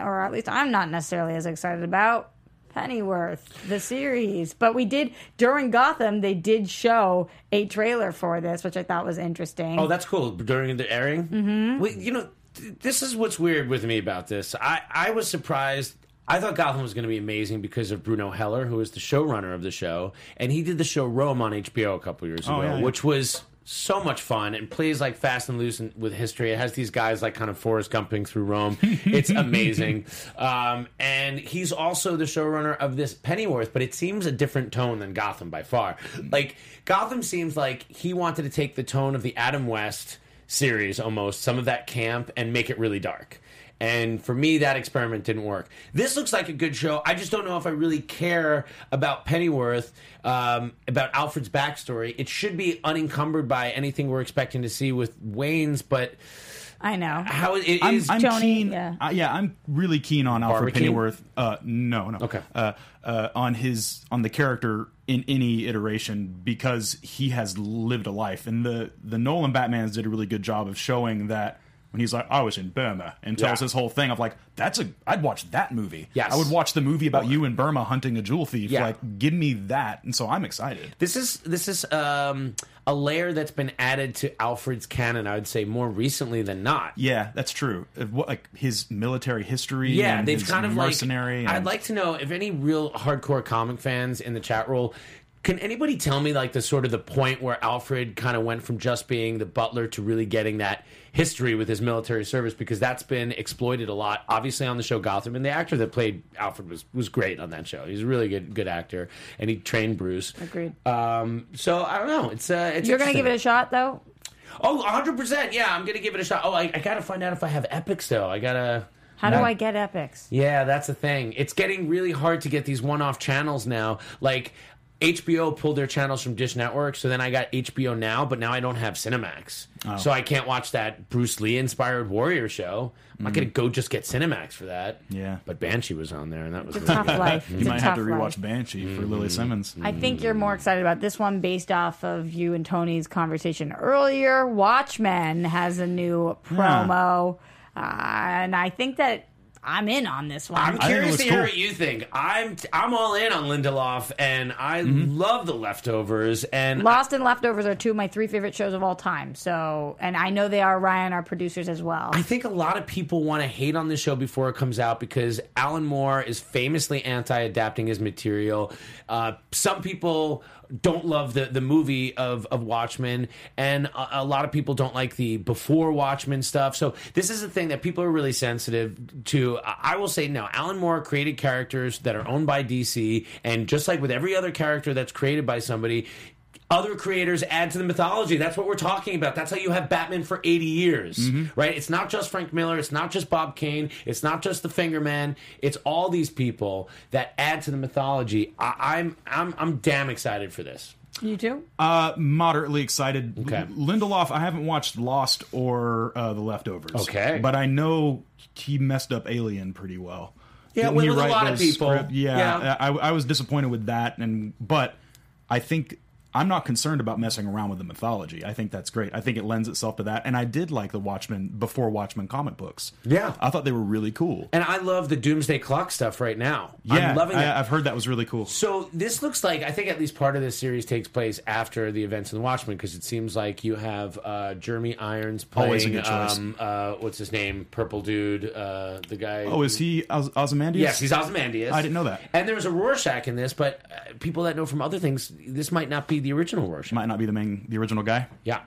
or at least I'm not necessarily as excited about. Pennyworth, the series. But we did, during Gotham, they did show a trailer for this, which I thought was interesting. Oh, that's cool. During the airing? Mm-hmm. We, you know, th- this is what's weird with me about this. I, I was surprised. I thought Gotham was going to be amazing because of Bruno Heller, who is the showrunner of the show. And he did the show Rome on H B O a couple years ago, oh, yeah, yeah. which was so much fun and plays like fast and loose and with history. It has these guys like kind of Forrest Gumping through Rome. It's amazing. um, and he's also the showrunner of this Pennyworth, but it seems a different tone than Gotham by far. Like Gotham seems like he wanted to take the tone of the Adam West series almost, some of that camp, and make it really dark. And for me, that experiment didn't work. This looks like a good show. I just don't know if I really care about Pennyworth, um, about Alfred's backstory. It should be unencumbered by anything we're expecting to see with Wayne's, but I know how it is. I'm, I'm Tony, keen. Yeah. Uh, yeah, I'm really keen on Alfred Barbara Pennyworth. Uh, no, no. Okay. Uh, uh, on his on the character in any iteration because he has lived a life, and the the Nolan Batmans did a really good job of showing that. When he's like, I was in Burma, and tells yeah. his whole thing of like, that's a, I'd watch that movie. Yes. I would watch the movie about you in Burma hunting a jewel thief. Yeah. Like, give me that. And so I'm excited. This is, this is um, a layer that's been added to Alfred's canon, I would say, more recently than not. Yeah, that's true. What, like his military history. Yeah, and they've his kind of mercenary. Like, and I'd like to know if any real hardcore comic fans in the chat roll. Can anybody tell me, like, the sort of the point where Alfred kind of went from just being the butler to really getting that history with his military service? Because that's been exploited a lot, obviously, on the show Gotham. And the actor that played Alfred was, was great on that show. He's a really good good actor, and he trained Bruce. Agreed. Um, so, I don't know. It's, uh, it's You're going to give it a shot, though? Oh, one hundred percent. Yeah, I'm going to give it a shot. Oh, I, I got to find out if I have epics, though. I got to... How do I get epics? Yeah, that's the thing. It's getting really hard to get these one-off channels now. Like... H B O pulled their channels from Dish Network, so then I got H B O Now, but now I don't have Cinemax. Oh. So I can't watch that Bruce Lee-inspired Warrior show. I'm mm. not going to go just get Cinemax for that. Yeah. But Banshee was on there, and that was it's really a tough good. Life. You it's might have to rewatch life. Banshee mm. for Lily Simmons. I think you're more excited about this one based off of you and Tony's conversation earlier. Watchmen has a new promo, yeah. uh, and I think that... I'm in on this one. I'm curious to hear cool. what you think. I'm t- I'm all in on Lindelof, and I mm-hmm. love The Leftovers. And Lost I- and Leftovers are two of my three favorite shows of all time. So, and I know they are, Ryan, our producers, as well. I think a lot of people want to hate on this show before it comes out because Alan Moore is famously anti-adapting his material. Uh, some people... don't love the, the movie of, of Watchmen, and a, a lot of people don't like the before Watchmen stuff. So this is a thing that people are really sensitive to. I will say no, Alan Moore created characters that are owned by D C, and just like with every other character that's created by somebody, other creators add to the mythology. That's what we're talking about. That's how you have Batman for eighty years, mm-hmm. right? It's not just Frank Miller. It's not just Bob Kane. It's not just the Fingerman. It's all these people that add to the mythology. I- I'm I'm I'm damn excited for this. You too? Uh, moderately excited. Okay. L- Lindelof, I haven't watched Lost or uh, The Leftovers. Okay. But I know he messed up Alien pretty well. Yeah, with well, a lot of people. Script? Yeah, yeah. I, I was disappointed with that, and but I think... I'm not concerned about messing around with the mythology. I think that's great. I think it lends itself to that. And I did like the Watchmen before Watchmen comic books. Yeah. I thought they were really cool. And I love the Doomsday Clock stuff right now. Yeah. I'm loving it. I've heard that was really cool. So this looks like, I think at least part of this series takes place after the events in the Watchmen, because it seems like you have uh, Jeremy Irons playing... Always a good choice. Um, uh, what's his name? Purple dude. Uh, the guy... Oh, is he Oz- Ozymandias? Yes, he's Ozymandias. I didn't know that. And there's a Rorschach in this, but uh, people that know from other things, this might not be the original version. Might not be the main, the original guy. Yeah.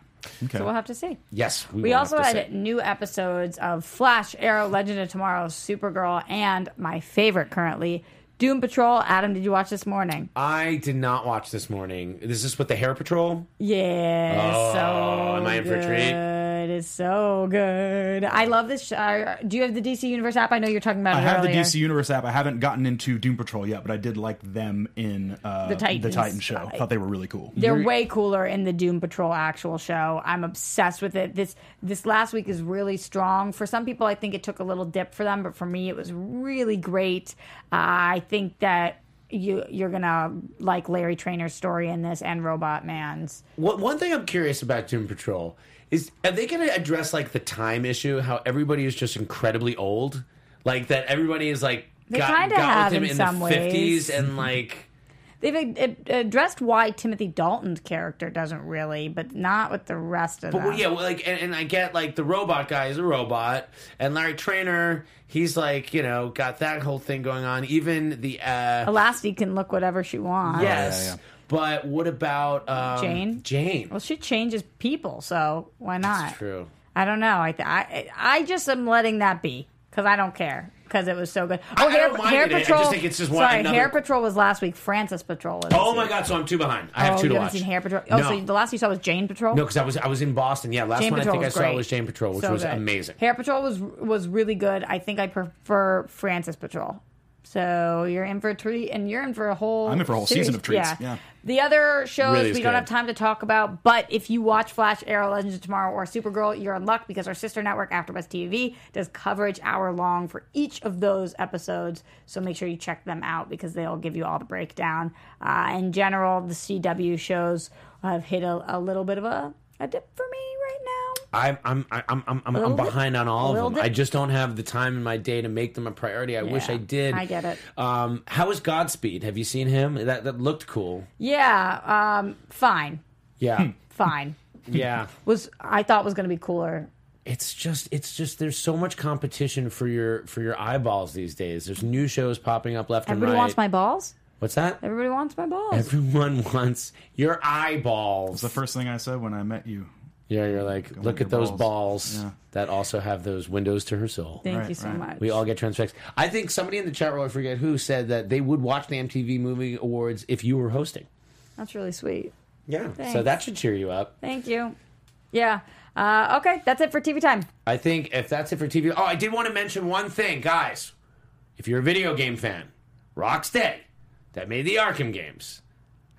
Okay. So we'll have to see. Yes. We, we also had see. new episodes of Flash, Arrow, Legend of Tomorrow, Supergirl, and my favorite currently, Doom Patrol. Adam, did you watch this morning? I did not watch this morning. Is this with the Hair Patrol? Yeah. Oh, so am I in good. for a treat? It is so good. I love this. Uh, do you have the D C Universe app? I know you're talking about it I have earlier. The D C Universe app. I haven't gotten into Doom Patrol yet, but I did like them in uh, the, Titans. the Titan show. I thought they were really cool. They're you're... way cooler in the Doom Patrol actual show. I'm obsessed with it. This this last week is really strong. For some people, I think it took a little dip for them, but for me, it was really great. Uh, I think that You, you're going to like Larry Trainor's story in this and Robot Man's. What, one thing I'm curious about Doom Patrol is, are they going to address like the time issue, how everybody is just incredibly old? Like that everybody is like they got, got have with him in, in some the ways. fifties and like... They've addressed why Timothy Dalton's character doesn't really, but not with the rest of but, them. Well, yeah, well, like, and, and I get, like, the robot guy is a robot, and Larry Traynor, he's, like, you know, got that whole thing going on. Even the... Uh, Elasti can look whatever she wants. Yes. Yeah, yeah, yeah. But what about... Um, Jane? Jane. Well, she changes people, so why not? That's true. I don't know. I, th- I, I just am letting that be, because I don't care. Because it was so good. Oh, I, Hair, I Hair Patrol. I just think it's just one. Sorry, another... Hair Patrol was last week. Francis Patrol. Was oh my week. God! So I'm two behind. I have oh, two to watch. You haven't seen Hair Patrol? Oh, no. So the last you saw was Jane Patrol? No, because I was I was in Boston. Yeah, last Jane one Patrol I think I saw great. was Jane Patrol, which so was good. amazing. Hair Patrol was was really good. I think I prefer Francis Patrol. So you're in for a treat, and you're in for a whole. I'm in for a whole series. season of treats. Yeah. yeah. The other shows really we good. don't have time to talk about, but if you watch Flash, Arrow, Legends of Tomorrow, or Supergirl, you're in luck because our sister network, AfterBuzz T V, does coverage hour long for each of those episodes. So make sure you check them out because they'll give you all the breakdown. Uh, in general, the C W shows have hit a, a little bit of a, a dip for me right now. I'm I'm I'm I'm I'm, I'm behind on all of them. Bit. I just don't have the time in my day to make them a priority. I yeah, wish I did. I get it. Um, how is Godspeed? Have you seen him? That that looked cool. Yeah. Um, fine. Yeah. Fine. Yeah. Was I thought was going to be cooler. It's just, it's just. There's so much competition for your for your eyeballs these days. There's new shows popping up left Everybody and right. Everybody wants my balls. What's that? Everybody wants my balls. Everyone wants your eyeballs. That's the first thing I said when I met you. Yeah, you're like, Go look at those balls, balls yeah. that also have those windows to her soul. Thank right, you so right. much. We all get transfixed. I think somebody in the chat room, I forget who, said that they would watch the M T V Movie Awards if you were hosting. That's really sweet. Yeah, Thanks. So that should cheer you up. Thank you. Yeah. Uh, okay, that's it for T V Time. I think if that's it for T V... Oh, I did want to mention one thing, guys. If you're a video game fan, Rocksteady, that made the Arkham games...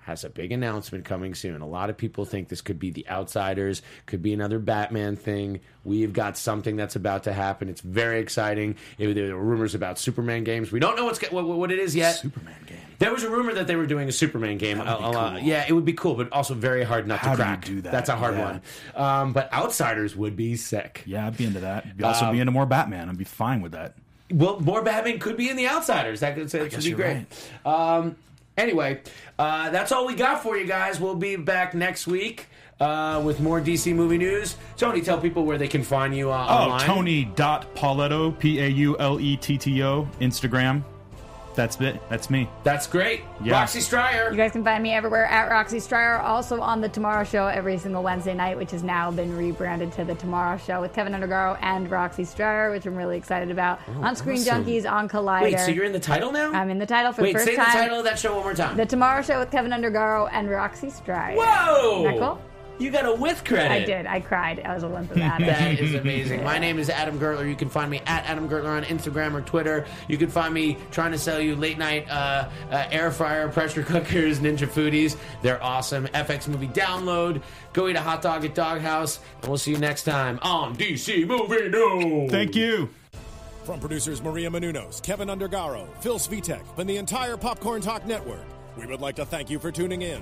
has a big announcement coming soon. A lot of people think this could be The Outsiders, could be another Batman thing. We've got something that's about to happen. It's very exciting. It, there were rumors about Superman games. We don't know what's, what, what it is yet. Superman game. There was a rumor that they were doing a Superman game. That would be uh, cool. Yeah, it would be cool, but also very hard nut to crack. Do you do that? That's a hard yeah. one. Um, but Outsiders would be sick. Yeah, I'd be into that. I'd also um, be into more Batman. I'd be fine with that. Well, more Batman could be in The Outsiders. That could, that could be great. Right. Um, anyway, uh, that's all we got for you guys. We'll be back next week uh, with more D C movie news. Tony, tell people where they can find you uh, oh, online. Oh, Tony dot Pauletto, P A U L E T T O, Instagram. That's it. That's me. That's great. Yeah. Roxy Stryer. You guys can find me everywhere at Roxy Stryer. Also on The Tomorrow Show every single Wednesday night, which has now been rebranded to The Tomorrow Show with Kevin Undergaro and Roxy Stryer, which I'm really excited about. Oh, on Screen awesome. Junkies, on Collider. Wait, so you're in the title now? I'm in the title for Wait, the first time. Wait, say the title of that show one more time. The Tomorrow Show with Kevin Undergaro and Roxy Stryer. Whoa! Isn't that cool? You got a with credit. I did. I cried. I was a lump of Adam. That is amazing. My name is Adam Gertler. You can find me at Adam Gertler on Instagram or Twitter. You can find me trying to sell you late night uh, uh, air fryer, pressure cookers, ninja foodies. They're awesome. F X Movie Download. Go eat a hot dog at Doghouse. And we'll see you next time on D C Movie News. Thank you. From producers Maria Menounos, Kevin Undergaro, Phil Svitek, and the entire Popcorn Talk Network, we would like to thank you for tuning in.